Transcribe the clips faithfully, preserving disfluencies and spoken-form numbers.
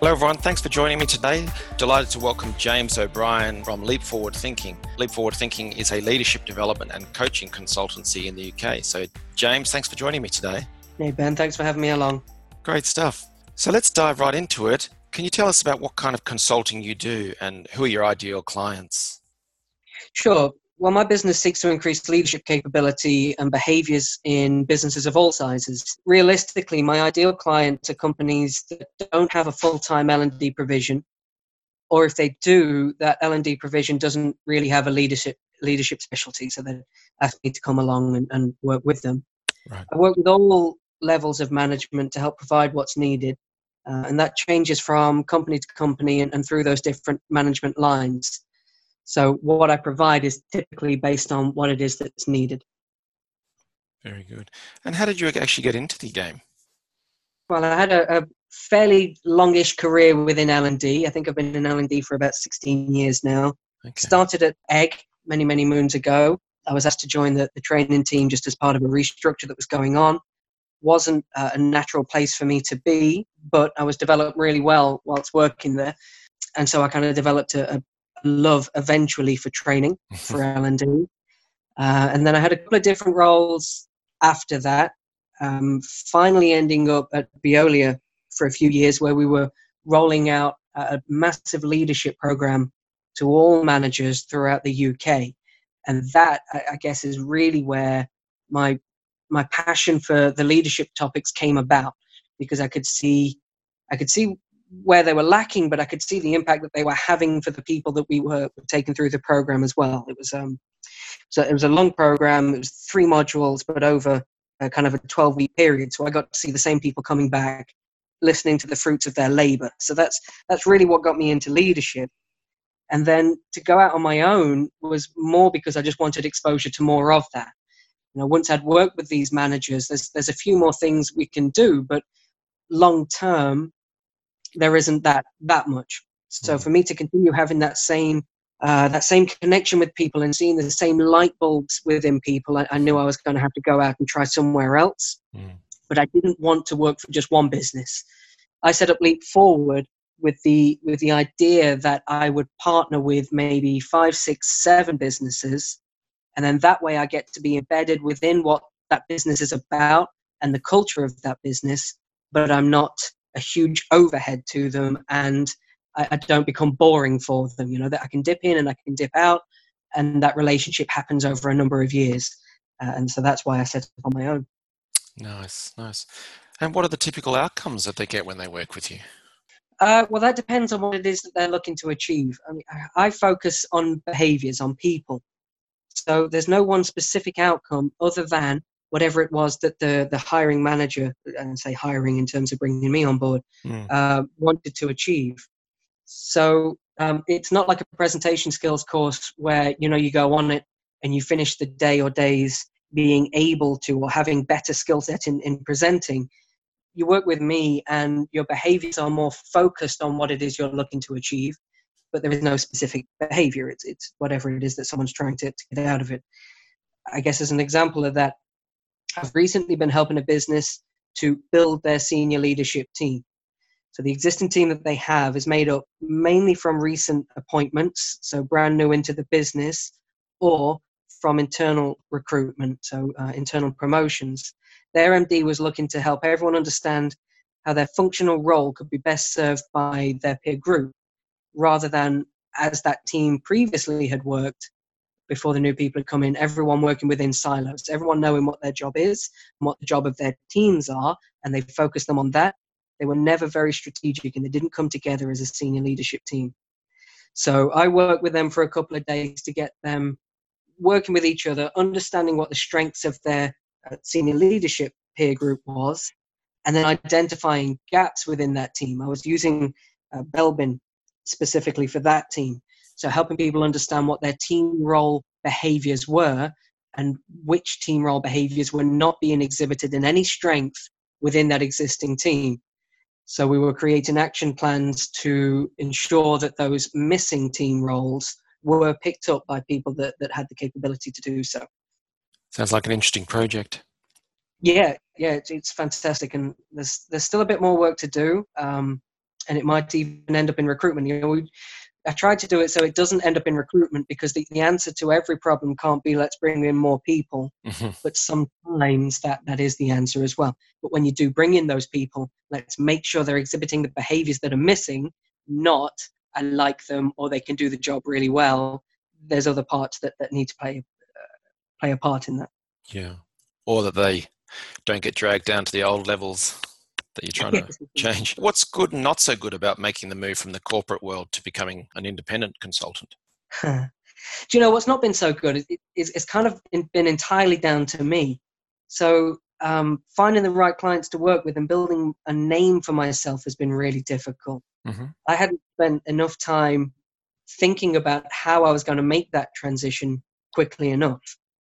Hello everyone, thanks for joining me today. Delighted to welcome James O'Brien from Leap Forward Thinking. Leap Forward Thinking is a leadership development and coaching consultancy in the U K. So James, thanks for joining me today. Hey Ben, thanks for having me along. Great stuff. So let's dive right into it. Can you tell us about what kind of consulting you do and who are your ideal clients? Sure. Well, my business seeks to increase leadership capability and behaviours in businesses of all sizes. Realistically, my ideal clients are companies that don't have a full-time L and D provision, or if they do, that L and D provision doesn't really have a leadership leadership specialty, so they ask me to come along and, and work with them. Right. I work with all levels of management to help provide what's needed, uh, and that changes from company to company and, and through those different management lines. So what I provide is typically based on what it is that's needed. Very good. And how did you actually get into the game? Well, I had a, a fairly longish career within L and D. I think I've been in L and D for about sixteen years now. Okay. Started at Egg many, many moons ago. I was asked to join the, the training team just as part of a restructure that was going on. Wasn't uh, a natural place for me to be, but I was developed really well whilst working there. And so I kind of developed a, a love eventually for training for L and D, uh, and then I had a couple of different roles after that, um, finally ending up at Veolia for a few years where we were rolling out a massive leadership program to all managers throughout the U K, and that I, I guess is really where my my passion for the leadership topics came about, because I could see I could see where they were lacking, but I could see the impact that they were having for the people that we were taking through the program as well. It was um, so it was a long program. It was three modules, but over a kind of a twelve-week period. So I got to see the same people coming back, listening to the fruits of their labour. So that's that's really what got me into leadership. And then to go out on my own was more because I just wanted exposure to more of that. You know, once I'd worked with these managers, there's there's a few more things we can do, but long term, there isn't that that much. So for me to continue having that same uh, that same connection with people and seeing the same light bulbs within people, I, I knew I was going to have to go out and try somewhere else. Mm. But I didn't want to work for just one business. I set up Leap Forward with the with the idea that I would partner with maybe five, six, seven businesses, and then that way I get to be embedded within what that business is about and the culture of that business. But I'm not a huge overhead to them, and I, I don't become boring for them, you know, that I can dip in and I can dip out, and that relationship happens over a number of years. Uh, and so that's why I set up on my own. Nice, nice. And what are the typical outcomes that they get when they work with you? Uh, well, that depends on what it is that they're looking to achieve. I mean, I focus on behaviors, on people. So there's no one specific outcome other than whatever it was that the, the hiring manager, and say hiring in terms of bringing me on board, mm. uh, wanted to achieve. So um, it's not like a presentation skills course where, you know, you go on it and you finish the day or days being able to or having better skill set in, in presenting. You work with me and your behaviors are more focused on what it is you're looking to achieve, but there is no specific behavior. It's, it's whatever it is that someone's trying to, to get out of it. I guess as an example of that, I've recently been helping a business to build their senior leadership team. So the existing team that they have is made up mainly from recent appointments, so brand new into the business, or from internal recruitment, so uh, internal promotions. Their M D was looking to help everyone understand how their functional role could be best served by their peer group, rather than as that team previously had worked before the new people had come in, everyone working within silos, everyone knowing what their job is and what the job of their teams are, and they focused them on that. They were never very strategic and they didn't come together as a senior leadership team. So I worked with them for a couple of days to get them working with each other, understanding what the strengths of their senior leadership peer group was, and then identifying gaps within that team. I was using uh, Belbin specifically for that team. So helping people understand what their team role behaviors were and which team role behaviors were not being exhibited in any strength within that existing team. So we were creating action plans to ensure that those missing team roles were picked up by people that, that had the capability to do so. Sounds like an interesting project. Yeah, yeah, it's, it's fantastic. And there's there's still a bit more work to do. Um, and it might even end up in recruitment. You know, we, I tried to do it so it doesn't end up in recruitment, because the, the answer to every problem can't be let's bring in more people. Mm-hmm. But sometimes that, that is the answer as well. But when you do bring in those people, let's make sure they're exhibiting the behaviors that are missing, not I like them or they can do the job really well. There's other parts that, that need to play, uh, play a part in that. Yeah, or that they don't get dragged down to the old levels that you're trying to change. What's good and not so good about making the move from the corporate world to becoming an independent consultant? Huh. Do you know what's not been so good? It, it, it's kind of been entirely down to me. So um, finding the right clients to work with and building a name for myself has been really difficult. Mm-hmm. I hadn't spent enough time thinking about how I was going to make that transition quickly enough.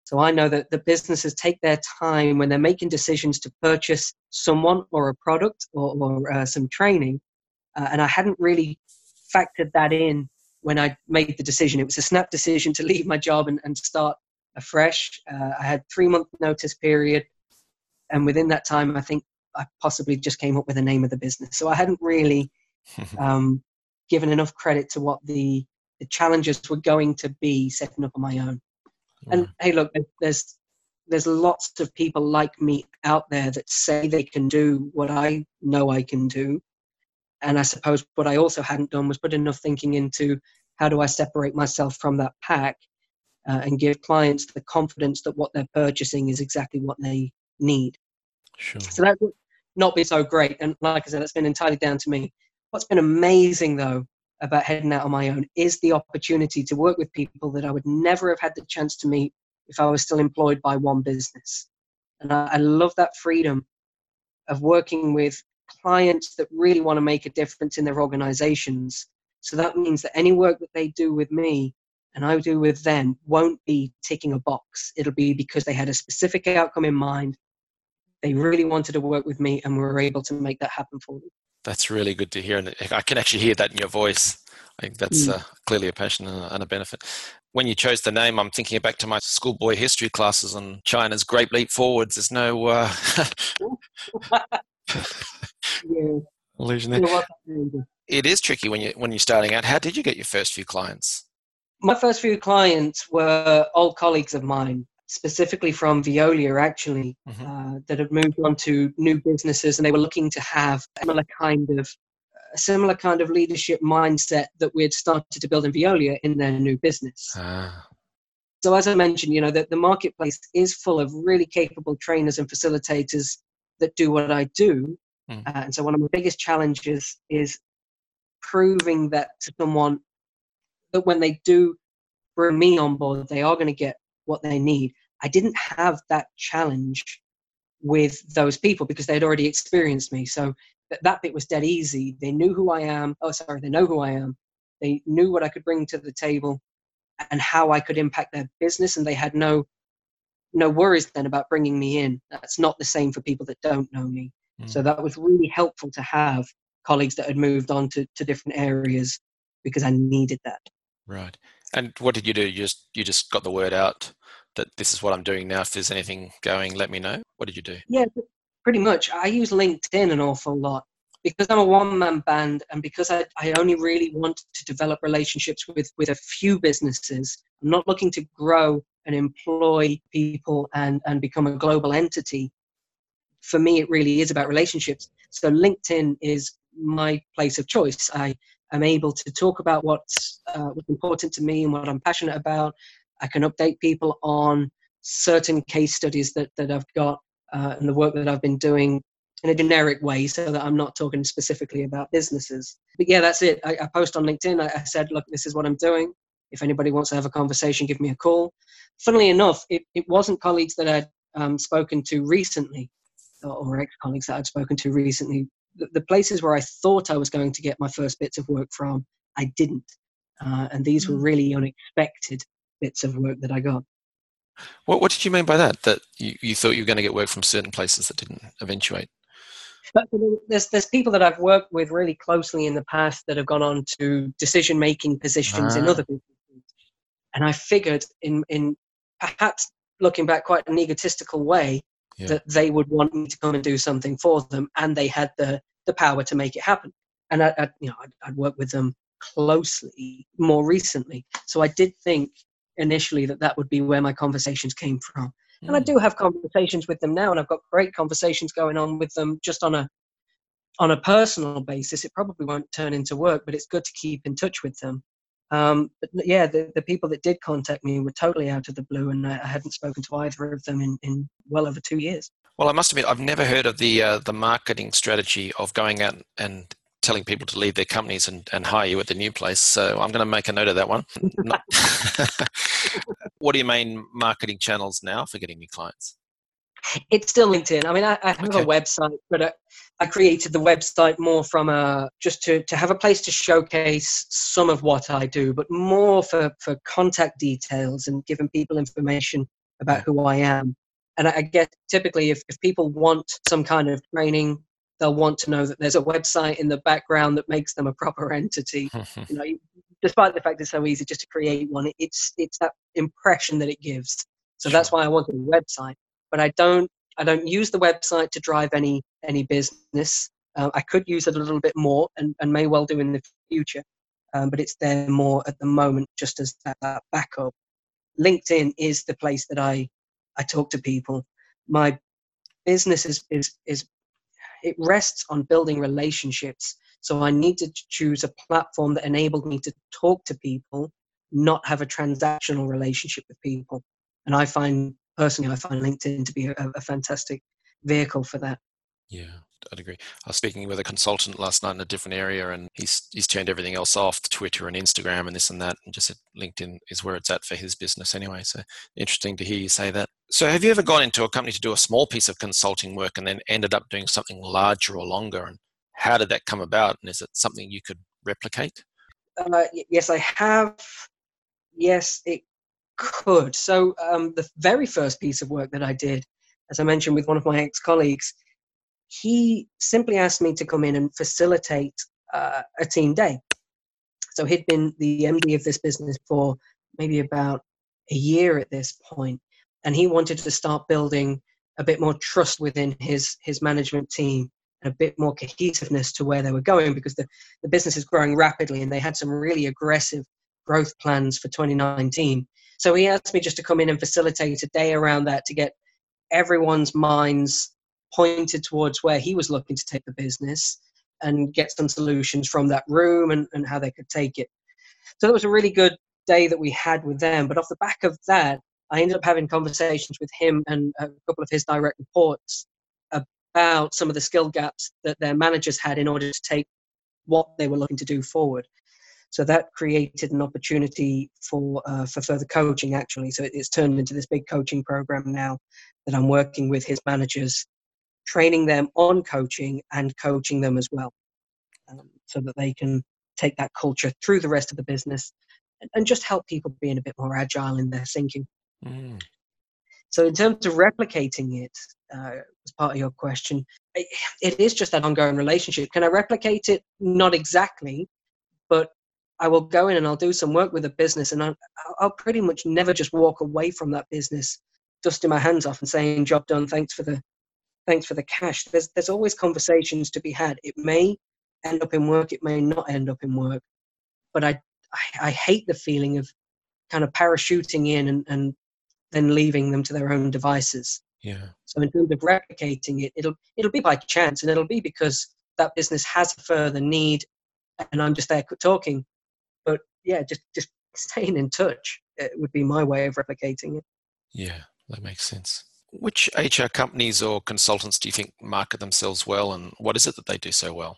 So I know that the businesses take their time when they're making decisions to purchase someone or a product or, or uh, some training. Uh, and I hadn't really factored that in when I made the decision. It was a snap decision to leave my job and, and start afresh. Uh, I had three month notice period. And within that time, I think I possibly just came up with the name of the business. So I hadn't really um, given enough credit to what the, the challenges were going to be setting up on my own. And hey, look, there's there's lots of people like me out there that say they can do what I know I can do. And I suppose what I also hadn't done was put enough thinking into how do I separate myself from that pack uh, and give clients the confidence that what they're purchasing is exactly what they need. Sure. So that would not be so great. And like I said, that's been entirely down to me. What's been amazing, though, about heading out on my own is the opportunity to work with people that I would never have had the chance to meet if I was still employed by one business. And I, I love that freedom of working with clients that really want to make a difference in their organizations. So that means that any work that they do with me and I do with them won't be ticking a box. It'll be because they had a specific outcome in mind. They really wanted to work with me and we were able to make that happen for them. That's really good to hear. And I can actually hear that in your voice. I think that's uh, clearly a passion and a benefit. When you chose the name, I'm thinking back to my schoolboy history classes on China's Great Leap Forwards. There's no uh, yeah. illusion there. It is tricky when, you, when you're starting out. How did you get your first few clients? My first few clients were old colleagues of mine, specifically from Veolia, actually, mm-hmm. uh, that had moved on to new businesses, and they were looking to have a similar kind of, a similar kind of leadership mindset that we had started to build in Veolia in their new business. Ah. So as I mentioned, you know, that the marketplace is full of really capable trainers and facilitators that do what I do. Mm. Uh, and so one of my biggest challenges is proving that to someone that when they do bring me on board, they are going to get what they need. I didn't have that challenge with those people because they had already experienced me. So that, that bit was dead easy. They knew who I am. Oh, sorry. They know who I am. They knew what I could bring to the table and how I could impact their business. And they had no, no worries then about bringing me in. That's not the same for people that don't know me. Mm. So that was really helpful to have colleagues that had moved on to, to different areas because I needed that. Right. And what did you do? You just, you just got the word out that this is what I'm doing now. If there's anything going, let me know. What did you do? Yeah, pretty much. I use LinkedIn an awful lot because I'm a one-man band and because I, I only really want to develop relationships with, with a few businesses. I'm not looking to grow and employ people and, and become a global entity. For me, it really is about relationships. So LinkedIn is my place of choice. I am able to talk about what's, uh, what's important to me and what I'm passionate about. I can update people on certain case studies that, that I've got uh, and the work that I've been doing in a generic way so that I'm not talking specifically about businesses. But yeah, that's it. I, I post on LinkedIn. I, I said, look, this is what I'm doing. If anybody wants to have a conversation, give me a call. Funnily enough, it, it wasn't colleagues that I'd um, spoken to recently or ex-colleagues that I'd spoken to recently. The, the places where I thought I was going to get my first bits of work from, I didn't. Uh, and these were really unexpected bits of work that I got. What, what did you mean by that? That you, you thought you were going to get work from certain places that didn't eventuate? But there's, there's people that I've worked with really closely in the past that have gone on to decision-making positions ah. in other businesses. And I figured in, in perhaps looking back quite an egotistical way yeah. that they would want me to come and do something for them, and they had the, the power to make it happen. And I, I you know, I'd, I'd worked with them closely more recently. So I did think initially that that would be where my conversations came from. Mm. And I do have conversations with them now, and I've got great conversations going on with them just on a, on a personal basis. It probably won't turn into work, but it's good to keep in touch with them. Um, but yeah, the, the people that did contact me were totally out of the blue, and I, I hadn't spoken to either of them in, in well over two years. Well, I must admit, I've never heard of the uh, the marketing strategy of going out and telling people to leave their companies and, and hire you at the new place. So I'm going to make a note of that one. Not... What are your main marketing channels now for getting new clients? It's still LinkedIn. I mean, I, I have okay. a website, but I, I created the website more from a, just to, to have a place to showcase some of what I do, but more for, for contact details and giving people information about who I am. And I, I guess typically if, if people want some kind of training, they'll want to know that there's a website in the background that makes them a proper entity. You know, despite the fact it's so easy just to create one, it's it's that impression that it gives. So sure. that's why I wanted a website. But I don't I don't use the website to drive any any business. Uh, I could use it a little bit more, and, and may well do in the future. Um, but it's there more at the moment, just as that, that backup. LinkedIn is the place that I I talk to people. My business is is is. It rests on building relationships. So I need to choose a platform that enabled me to talk to people, not have a transactional relationship with people. And I find, personally, I find LinkedIn to be a, a fantastic vehicle for that. Yeah, I'd agree. I was speaking with a consultant last night in a different area, and he's he's turned everything else off, Twitter and Instagram and this and that, and just said LinkedIn is where it's at for his business anyway. So interesting to hear you say that. So have you ever gone into a company to do a small piece of consulting work and then ended up doing something larger or longer? And how did that come about? And is it something you could replicate? Uh, yes, I have. Yes, it could. So um, the very first piece of work that I did, as I mentioned, with one of my ex-colleagues, he simply asked me to come in and facilitate uh, a team day. So he'd been the M D of this business for maybe about a year at this point. And he wanted to start building a bit more trust within his his management team and a bit more cohesiveness to where they were going, because the, the business is growing rapidly and they had some really aggressive growth plans for twenty nineteen. So he asked me just to come in and facilitate a day around that to get everyone's minds pointed towards where he was looking to take the business and get some solutions from that room and, and how they could take it. So that was a really good day that we had with them. But off the back of that, I ended up having conversations with him and a couple of his direct reports about some of the skill gaps that their managers had in order to take what they were looking to do forward. So that created an opportunity for uh, for further coaching, actually. So it's turned into this big coaching program now that I'm working with his managers, training them on coaching and coaching them as well, um, so that they can take that culture through the rest of the business and, and just help people being a bit more agile in their thinking. Mm. So in terms of replicating it, uh, as part of your question, it, it is just that ongoing relationship. Can I replicate it? Not exactly, but I will go in and I'll do some work with a business, and I'll, I'll pretty much never just walk away from that business, dusting my hands off and saying, job done, thanks for the thanks for the cash. There's, there's always conversations to be had. It may end up in work, it may not end up in work, but I, I, I hate the feeling of kind of parachuting in and, and then leaving them to their own devices. Yeah. So in terms of replicating it, it'll it'll be by chance, and it'll be because that business has a further need, and I'm just there talking. But yeah, just just staying in touch, it would be my way of replicating it. Yeah, that makes sense. Which H R companies or consultants do you think market themselves well, and what is it that they do so well?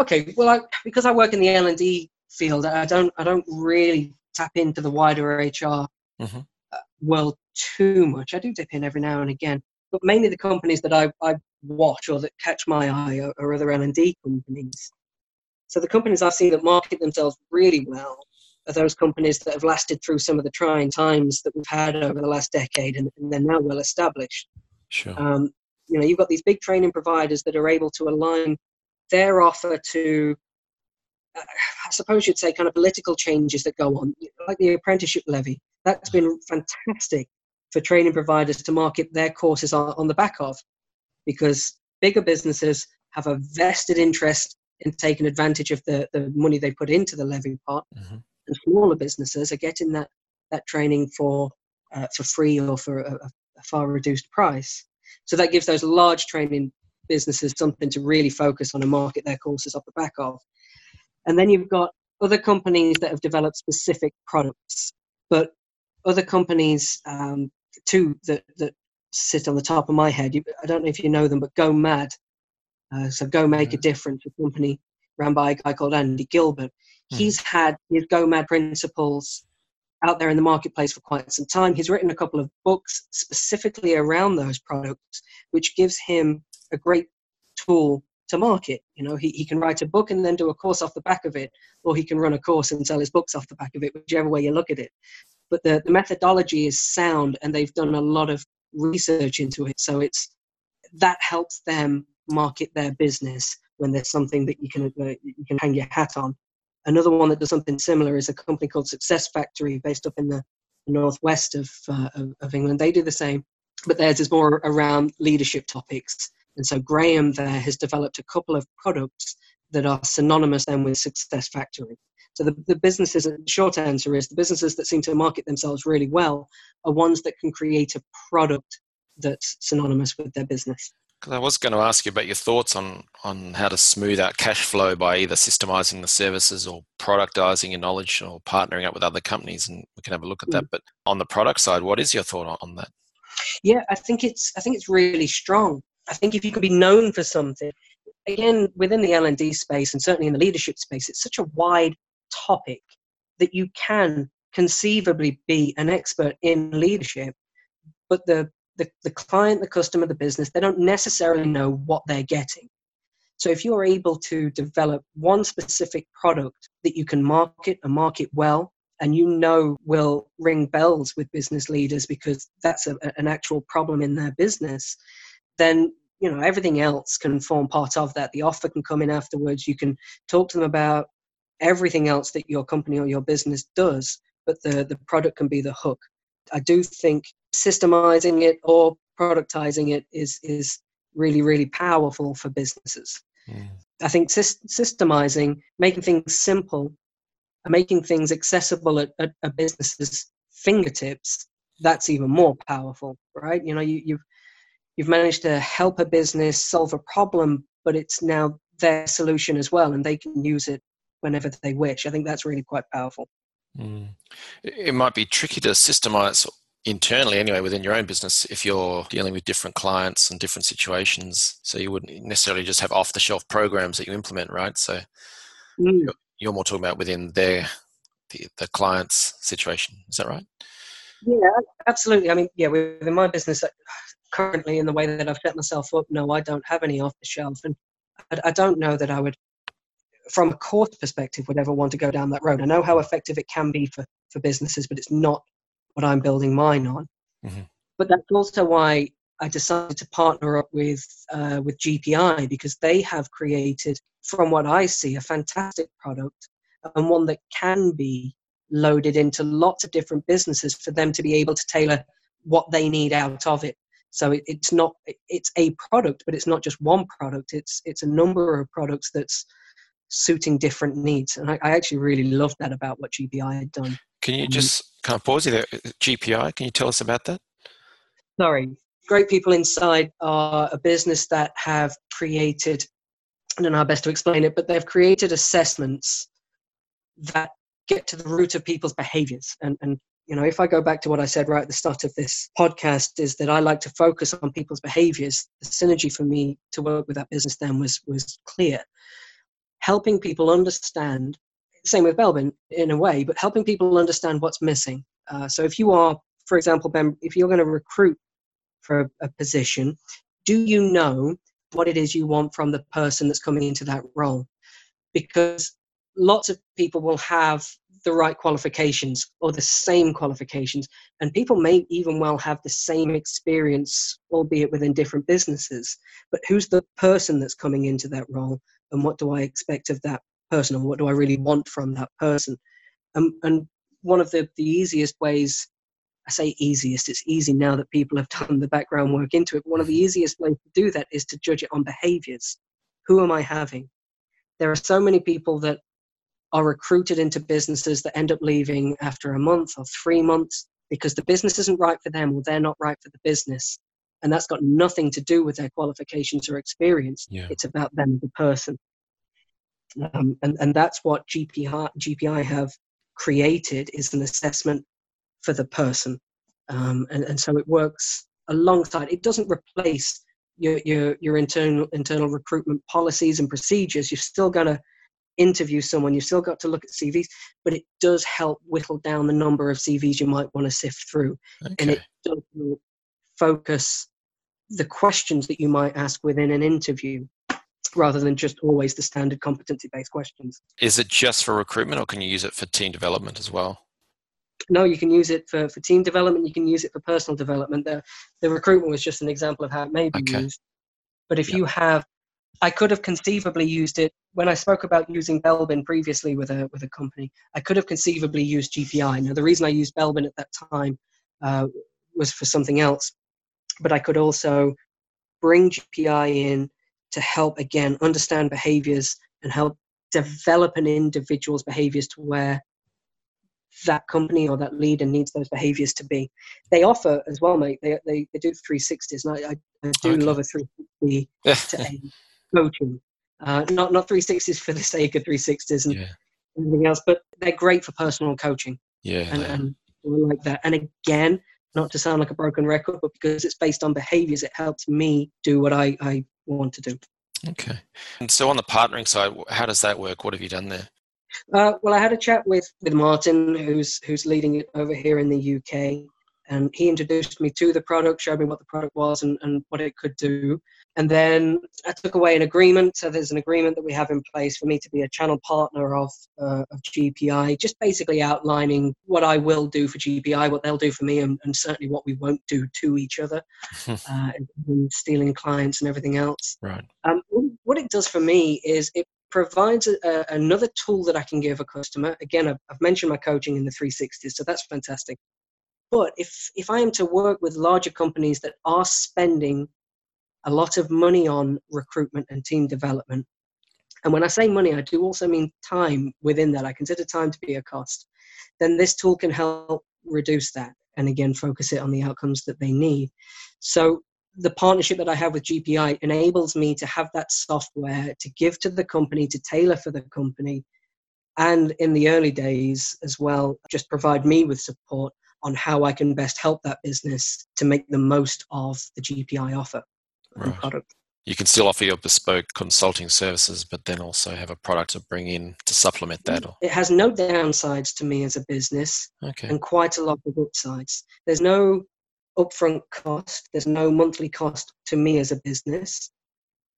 Okay, well, I, because I work in the L and D field, I don't I don't really tap into the wider H R. Mm-hmm. Well, too much. I do dip in every now and again, but mainly the companies that I, I watch or that catch my eye are, are other L and D companies. So the companies I see that market themselves really well are those companies that have lasted through some of the trying times that we've had over the last decade, and, and they're now well established. Sure. Um, you know, you've got these big training providers that are able to align their offer to, uh, I suppose you'd say, kind of political changes that go on, like the apprenticeship levy. That's been fantastic for training providers to market their courses on, on the back of, because bigger businesses have a vested interest in taking advantage of the, the money they put into the levy part. Mm-hmm. And smaller businesses are getting that, that training for, uh, for free or for a, a far reduced price. So that gives those large training businesses something to really focus on and market their courses off the back of. And then you've got other companies that have developed specific products, but other companies, um, too, that, that sit on the top of my head. You, I don't know if you know them, but Go Mad. Uh, so Go Make yeah. a Difference, a company ran by a guy called Andy Gilbert. Hmm. He's had his Go Mad principles out there in the marketplace for quite some time. He's written a couple of books specifically around those products, which gives him a great tool to market. You know, he, he can write a book and then do a course off the back of it, or he can run a course and sell his books off the back of it, whichever way you look at it. But the, the methodology is sound, and they've done a lot of research into it. So it's that helps them market their business when there's something that you can uh, you can hang your hat on. Another one that does something similar is a company called Success Factory, based up in the northwest of, uh, of of England. They do the same, but theirs is more around leadership topics. And so Graham there has developed a couple of products that are synonymous then with Success Factory. So the, the businesses, the short answer is, the businesses that seem to market themselves really well are ones that can create a product that's synonymous with their business. Because I was going to ask you about your thoughts on, on how to smooth out cash flow by either systemizing the services or productizing your knowledge or partnering up with other companies, and we can have a look at that. But on the product side, what is your thought on that? Yeah, I think it's I think it's really strong. I think if you could be known for something, again, within the L and D space and certainly in the leadership space, it's such a wide topic that you can conceivably be an expert in leadership, but the, the the client, the customer, the business, they don't necessarily know what they're getting. So if you're able to develop one specific product that you can market and market well, and you know will ring bells with business leaders because that's a, an actual problem in their business, then you know everything else can form part of that. The offer can come in afterwards. You can talk to them about everything else that your company or your business does, but the, the product can be the hook. I do think systemizing it or productizing it is is really, really powerful for businesses. Yeah. I think systemizing, making things simple, making things accessible at, at a business's fingertips, that's even more powerful, right? You know, you, you've you've managed to help a business solve a problem, but it's now their solution as well, and they can use it whenever they wish. I think that's really quite powerful. Mm. It might be tricky to systemize internally anyway within your own business if you're dealing with different clients and different situations. So you wouldn't necessarily just have off-the-shelf programs that you implement, right? So mm. you're, you're more talking about within their the, the client's situation. Is that right? Yeah, absolutely. I mean, yeah, within my business currently, in the way that I've set myself up, no, I don't have any off-the-shelf, and I, I don't know that I would, from a course perspective, would ever want to go down that road. I know how effective it can be for, for businesses, but it's not what I'm building mine on. Mm-hmm. But that's also why I decided to partner up with uh, with G P I, because they have created, from what I see, a fantastic product, and one that can be loaded into lots of different businesses for them to be able to tailor what they need out of it. So it, it's not it's a product, but it's not just one product. It's it's a number of products that's suiting different needs, and I, I actually really loved that about what G P I had done. Can you just kind of pause you there? G P I, can you tell us about that? Sorry, Great People Insight are a business that have created, I don't know how best to explain it, but they've created assessments that get to the root of people's behaviours. And, and you know, if I go back to what I said right at the start of this podcast, is that I like to focus on people's behaviours. The synergy for me to work with that business then was was clear. Helping people understand, same with Belbin in a way, but helping people understand what's missing. Uh, so if you are, for example, Ben, if you're going to recruit for a, a position, do you know what it is you want from the person that's coming into that role? Because lots of people will have the right qualifications or the same qualifications. And people may even well have the same experience, albeit within different businesses. But who's the person that's coming into that role? And what do I expect of that person? And what do I really want from that person? Um, and one of the, the easiest ways, I say easiest, it's easy now that people have done the background work into it. One of the easiest ways to do that is to judge it on behaviors. Who am I having? There are so many people that are recruited into businesses that end up leaving after a month or three months because the business isn't right for them or they're not right for the business. And that's got nothing to do with their qualifications or experience. Yeah. It's about them, the person. Um, and, and that's what G P I have created, is an assessment for the person. Um, and, and so it works alongside. It doesn't replace your, your, your internal, internal recruitment policies and procedures. You're still going to interview someone, you've still got to look at C Vs, but it does help whittle down the number of C Vs you might want to sift through. Okay. And it does focus the questions that you might ask within an interview rather than just always the standard competency-based questions. Is it just for recruitment, or can you use it for team development as well? No, you can use it for, for team development, you can use it for personal development. The, the recruitment was just an example of how it may be okay. used. But if yep. you have I could have conceivably used it when I spoke about using Belbin previously with a with a company. I could have conceivably used G P I. Now, the reason I used Belbin at that time uh, was for something else, but I could also bring G P I in to help, again, understand behaviors and help develop an individual's behaviors to where that company or that leader needs those behaviors to be. They offer as well, mate. They they, they do three sixties, and I, I do okay. love a three sixty to aim. Coaching, uh, not not three sixties for the sake of three sixties and yeah. everything else, but they're great for personal coaching. Yeah, and, and like that. And again, not to sound like a broken record, but because it's based on behaviours, it helps me do what I, I want to do. Okay. And so on the partnering side, how does that work? What have you done there? Uh, well, I had a chat with with Martin, who's who's leading it over here in the U K. And he introduced me to the product, showed me what the product was and, and what it could do. And then I took away an agreement. So there's an agreement that we have in place for me to be a channel partner of, uh, of G P I, just basically outlining what I will do for G P I, what they'll do for me, and, and certainly what we won't do to each other, uh, and stealing clients and everything else. Right. Um, what it does for me is it provides a, a, another tool that I can give a customer. Again, I've, I've mentioned my coaching in the three sixties, so that's fantastic. But if, if I am to work with larger companies that are spending a lot of money on recruitment and team development, and when I say money, I do also mean time within that. I consider time to be a cost. Then this tool can help reduce that and, again, focus it on the outcomes that they need. So the partnership that I have with G P I enables me to have that software to give to the company, to tailor for the company, and in the early days as well, just provide me with support on how I can best help that business to make the most of the G P I offer. Right. And product. You can still offer your bespoke consulting services, but then also have a product to bring in to supplement that. Or... It has no downsides to me as a business, okay. and quite a lot of upsides. There's no upfront cost. There's no monthly cost to me as a business.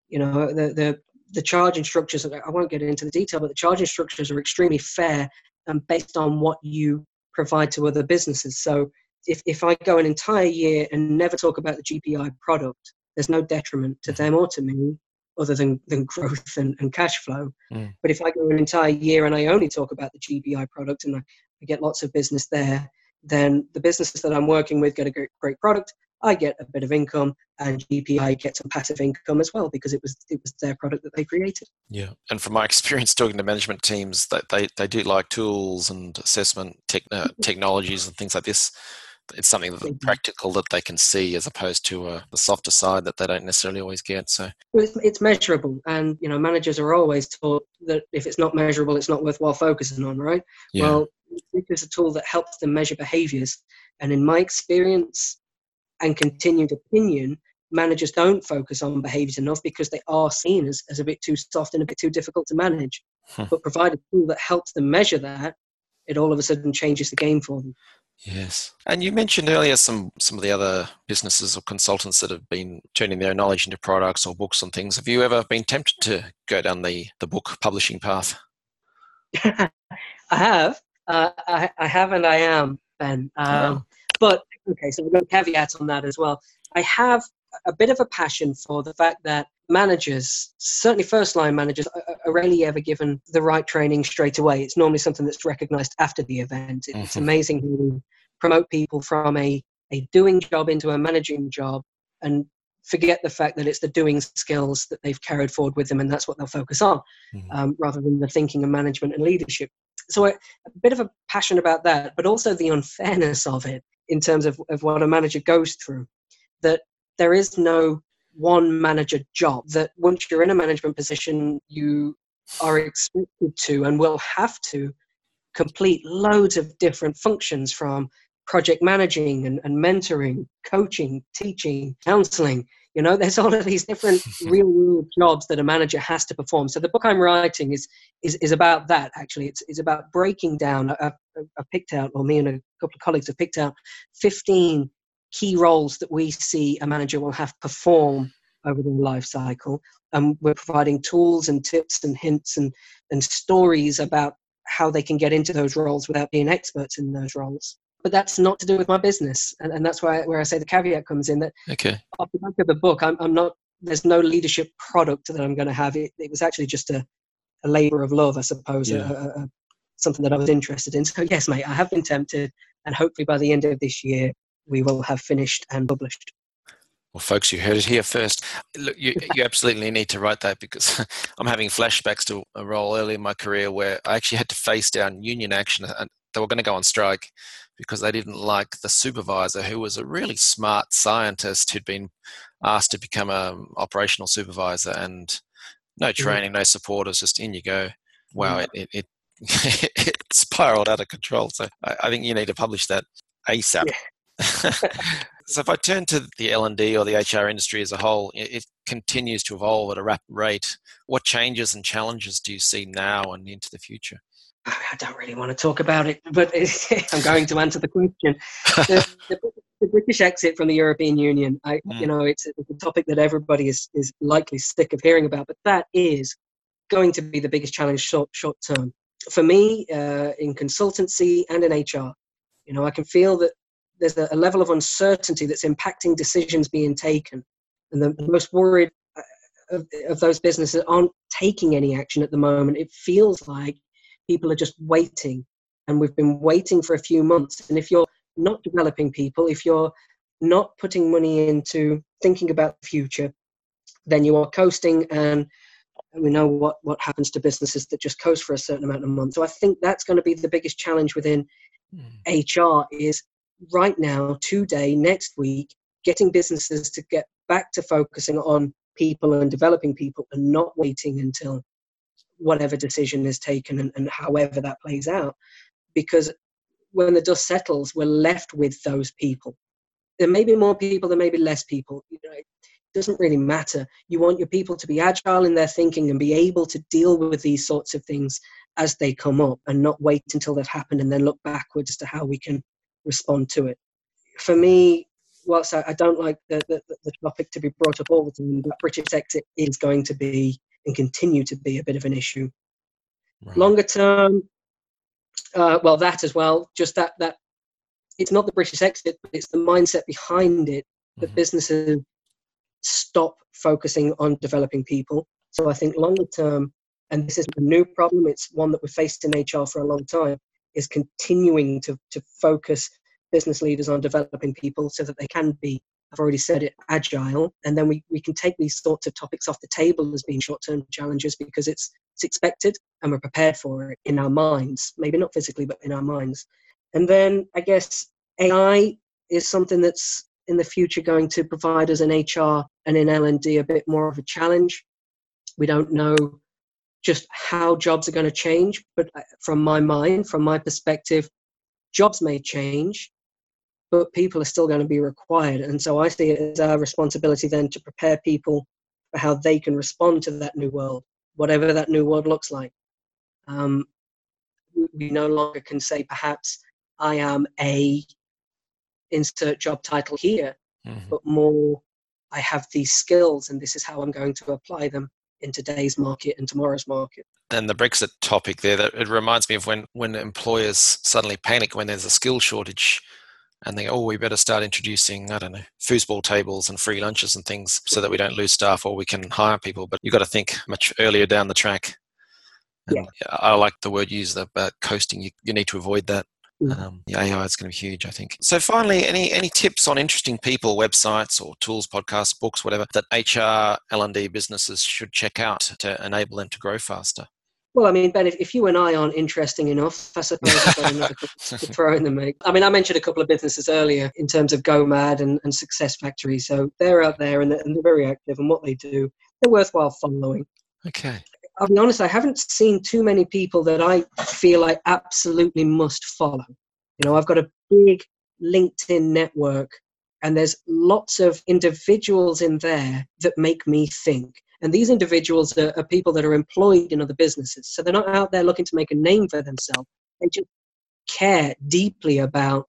You know, the the, the charging structures, I won't get into the detail, but the charging structures are extremely fair and based on what you provide to other businesses. So if, if I go an entire year and never talk about the G P I product, there's no detriment to them or to me other than, than growth and, and cash flow. Mm. But if I go an entire year and I only talk about the G P I product and I, I get lots of business there, then the businesses that I'm working with get a great, great product. I get a bit of income, and G P I gets some passive income as well because it was it was their product that they created. Yeah, and from my experience talking to management teams, that they, they do like tools and assessment tech, uh, technologies and things like this. It's something that's practical that they can see, as opposed to uh, the softer side that they don't necessarily always get. So it's, it's measurable, and you know, managers are always taught that if it's not measurable, it's not worthwhile focusing on, right? Yeah. Well, this is a tool that helps them measure behaviours, and in my experience and continued opinion, managers don't focus on behaviours enough because they are seen as, as a bit too soft and a bit too difficult to manage. Huh. But provide a tool that helps them measure that, it all of a sudden changes the game for them. Yes. And you mentioned earlier some, some of the other businesses or consultants that have been turning their knowledge into products or books and things. Have you ever been tempted to go down the, the book publishing path? I have. uh, I, I have and I am, Ben. Um, wow. But, okay, so we've got caveats on that as well. I have a bit of a passion for the fact that managers, certainly first-line managers, are rarely ever given the right training straight away. It's normally something that's recognized after the event. It's mm-hmm. amazing how we promote people from a, a doing job into a managing job and forget the fact that it's the doing skills that they've carried forward with them, and that's what they'll focus on, mm-hmm. um, rather than the thinking and management and leadership. So a, a bit of a passion about that, but also the unfairness of it in terms of, of what a manager goes through, that there is no one manager job, that once you're in a management position, you are expected to and will have to complete loads of different functions, from project managing and, and mentoring, coaching, teaching, counseling. You know, there's all of these different real world jobs that a manager has to perform. So the book I'm writing is is, is about that, actually. It's, it's about breaking down, I, I picked out, or me and a couple of colleagues have picked out fifteen key roles that we see a manager will have perform over the life cycle. And um, we're providing tools and tips and hints and, and stories about how they can get into those roles without being experts in those roles. But that's not to do with my business. And, and that's why, where I say the caveat comes in, that okay. off the back of the book, I'm, I'm not, there's no leadership product that I'm going to have. It, it was actually just a, a labor of love, I suppose, yeah. a, a, a, something that I was interested in. So yes, mate, I have been tempted, and hopefully by the end of this year, we will have finished and published. Well, folks, you heard it here first. Look, you, you absolutely need to write that, because I'm having flashbacks to a role early in my career where I actually had to face down union action, and they were going to go on strike because they didn't like the supervisor, who was a really smart scientist who'd been asked to become an operational supervisor, and no training, mm-hmm. no support. It was just in you go. Wow, mm-hmm. it, it, it, it spiraled out of control. So I, I think you need to publish that ASAP. Yeah. So if I turn to the L and D or the H R industry as a whole, it continues to evolve at a rapid rate. What changes and challenges do you see now and into the future? I, mean, I don't really want to talk about it, but I'm going to answer the question. The, the, the British exit from the European Union, I, mm. you know, it's a, it's a topic that everybody is, is likely sick of hearing about, but that is going to be the biggest challenge short, short term. For me, uh, in consultancy and in H R, you know, I can feel that there's a level of uncertainty that's impacting decisions being taken. And the most worried of, of those businesses aren't taking any action at the moment. It feels like people are just waiting, and we've been waiting for a few months. And if you're not developing people, if you're not putting money into thinking about the future, then you are coasting, and we know what, what happens to businesses that just coast for a certain amount of months. So I think that's going to be the biggest challenge within mm. H R is, right now, today, next week, getting businesses to get back to focusing on people and developing people, and not waiting until whatever decision is taken and, and however that plays out. Because when the dust settles, we're left with those people. There may be more people, there may be less people. You know, it doesn't really matter. You want your people to be agile in their thinking and be able to deal with these sorts of things as they come up, and not wait until they've happened and then look backwards to how we can respond to it. For me, whilst I, I don't like the, the, the topic to be brought up all the time, but British exit is going to be and continue to be a bit of an issue. Right. Longer term, uh, well, that as well, just that, that it's not the British exit, but it's the mindset behind it, that mm-hmm. businesses stop focusing on developing people. So I think longer term, and this isn't a new problem, it's one that we've faced in H R for a long time, is continuing to, to focus business leaders on developing people so that they can be, I've already said it, agile. And then we, we can take these sorts of topics off the table as being short-term challenges, because it's, it's expected and we're prepared for it in our minds, maybe not physically, but in our minds. And then I guess A I is something that's in the future going to provide us in H R and in L and D a bit more of a challenge. We don't know just how jobs are going to change, but from my mind, from my perspective, jobs may change, but people are still going to be required. And so I see it as our responsibility then to prepare people for how they can respond to that new world, whatever that new world looks like. Um, we no longer can say, perhaps, I am a insert job title here, mm-hmm. but more, I have these skills and this is how I'm going to apply them in today's market and tomorrow's market. And the Brexit topic there, that it reminds me of when, when employers suddenly panic when there's a skill shortage and they go, oh, we better start introducing, I don't know, foosball tables and free lunches and things so that we don't lose staff or we can hire people. But you've got to think much earlier down the track. And yeah. I like the word you used about coasting. You, you need to avoid that. Mm. Um, the A I is going to be huge, I think. So finally, any any tips on interesting people, websites or tools, podcasts, books, whatever, that H R, L and D businesses should check out to enable them to grow faster? Well, I mean, Ben, if, if you and I aren't interesting enough, I suppose I've got another couple to throw in the mix. I mean, I mentioned a couple of businesses earlier in terms of Go Mad and, and Success Factory. So they're out there and they're, and they're very active, and what they do, they're worthwhile following. Okay. I'll be honest, I haven't seen too many people that I feel I absolutely must follow. You know, I've got a big LinkedIn network and there's lots of individuals in there that make me think. And these individuals are, are people that are employed in other businesses. So they're not out there looking to make a name for themselves. They just care deeply about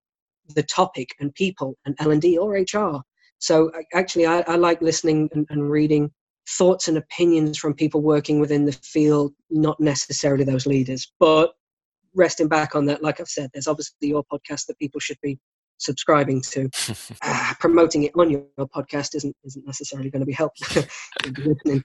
the topic and people and L and D or H R. So actually, I, I like listening and, and reading thoughts and opinions from people working within the field, not necessarily those leaders. But resting back on that, like I've said, there's obviously your podcast that people should be subscribing to. uh, promoting it on your podcast isn't isn't necessarily going to be helpful.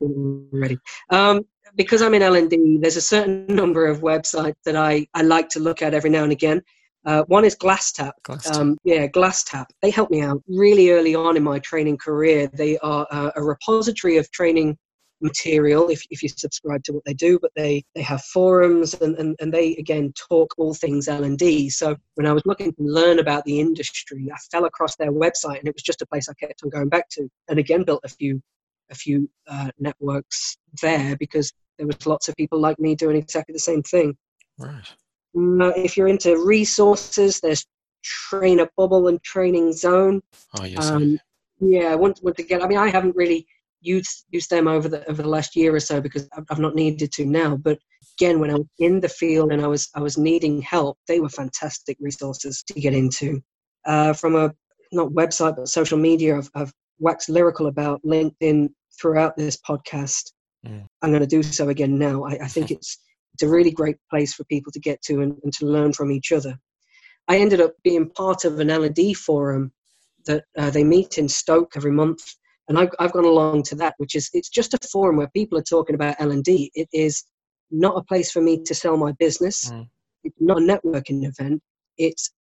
Already, um, because I'm in L and D, there's a certain number of websites that I, I like to look at every now and again. Uh, one is GlassTap. GlassTap. Um, yeah, GlassTap. They helped me out really early on in my training career. They are uh, a repository of training material if, if you subscribe to what they do, but they, they have forums and, and, and they, again, talk all things L and D. So when I was looking to learn about the industry, I fell across their website and it was just a place I kept on going back to. And again, built a few, a few uh, networks there because there was lots of people like me doing exactly the same thing. Right. If you're into resources, there's Trainer Bubble and Training Zone. Oh, yes. Um, yeah, once again, I mean, I haven't really used used them over the over the last year or so because I've not needed to now. But again, when I was in the field and I was I was needing help, they were fantastic resources to get into. Uh, from a not website but social media, I've, I've waxed lyrical about LinkedIn throughout this podcast. Mm. I'm going to do so again now. I, I think it's. It's a really great place for people to get to and, and to learn from each other. I ended up being part of an L and D forum that uh, they meet in Stoke every month, and I've, I've gone along to that, which is it's just a forum where people are talking about L and D. It is not a place for me to sell my business. Mm. It's not a networking event. It's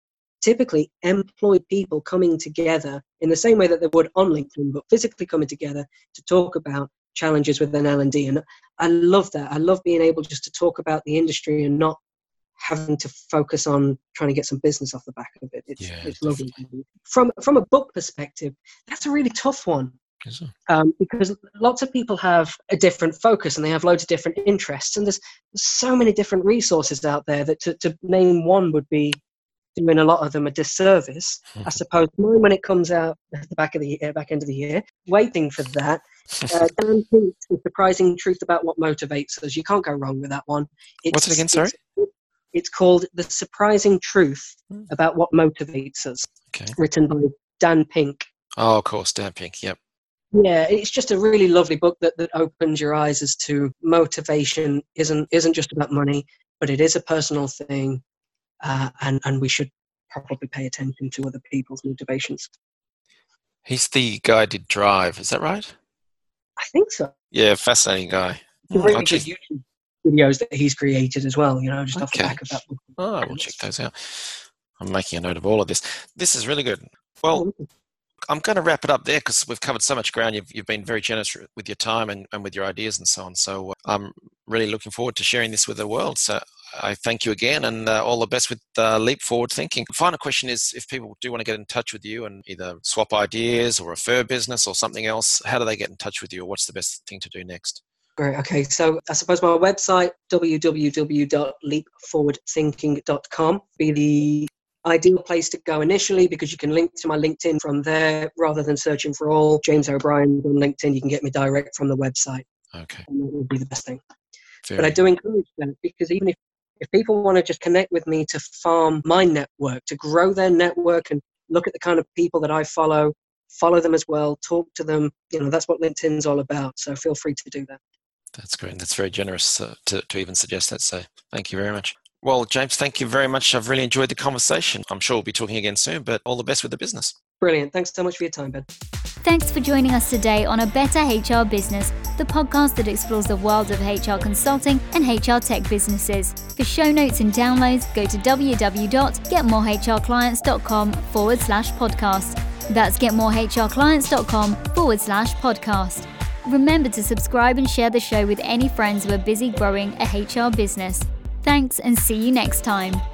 typically employed people coming together in the same way that they would on LinkedIn, but physically coming together to talk about challenges within L and D. And I love that. I love being able just to talk about the industry and not having to focus on trying to get some business off the back of it. It's, yeah, it's lovely. From from a book perspective, that's a really tough one. Um, because lots of people have a different focus and they have loads of different interests. And there's so many different resources out there that to, to name one would be doing a lot of them a disservice. I suppose mine, when it comes out at the back of the year, back end of the year, waiting for that. Uh, Dan Pink, The Surprising Truth About What Motivates Us. You can't go wrong with that one. It's, What's it again? Sorry, it's, it's called The Surprising Truth About What Motivates Us. Okay. Written by Dan Pink. Oh, of course, Dan Pink. Yep. Yeah, it's just a really lovely book that, that opens your eyes as to motivation isn't isn't just about money, but it is a personal thing. Uh, and, and we should probably pay attention to other people's motivations. He's the guy who did Drive, is that right? I think so. Yeah, fascinating guy. The really good YouTube videos that he's created as well, you know, just okay. off the back of that book. Oh, we'll check those out. I'm making a note of all of this. This is really good. Well, I'm going to wrap it up there because we've covered so much ground. You've, you've been very generous with your time and, and with your ideas and so on. So uh, I'm really looking forward to sharing this with the world. So I thank you again and uh, all the best with uh, Leap Forward Thinking. Final question is, if people do want to get in touch with you and either swap ideas or refer business or something else, how do they get in touch with you, or what's the best thing to do next? Great. Okay. So I suppose my website, w w w dot leap forward thinking dot com, be the ideal place to go initially because you can link to my LinkedIn from there rather than searching for all James O'Brien on LinkedIn. You can get me direct from the website. Okay. And that would be the best thing. Very but I do encourage that because even if If people want to just connect with me to farm my network, to grow their network and look at the kind of people that I follow, follow them as well, talk to them, you know, that's what LinkedIn's all about. So feel free to do that. That's great. That's very generous uh, to, to even suggest that. So thank you very much. Well, James, thank you very much. I've really enjoyed the conversation. I'm sure we'll be talking again soon, but all the best with the business. Brilliant. Thanks so much for your time, Ben. Thanks for joining us today on A Better H R Business, the podcast that explores the world of H R consulting and H R tech businesses. For show notes and downloads, go to www.getmorehrclients.com forward slash podcast. That's getmorehrclients.com forward slash podcast. Remember to subscribe and share the show with any friends who are busy growing a H R business. Thanks and see you next time.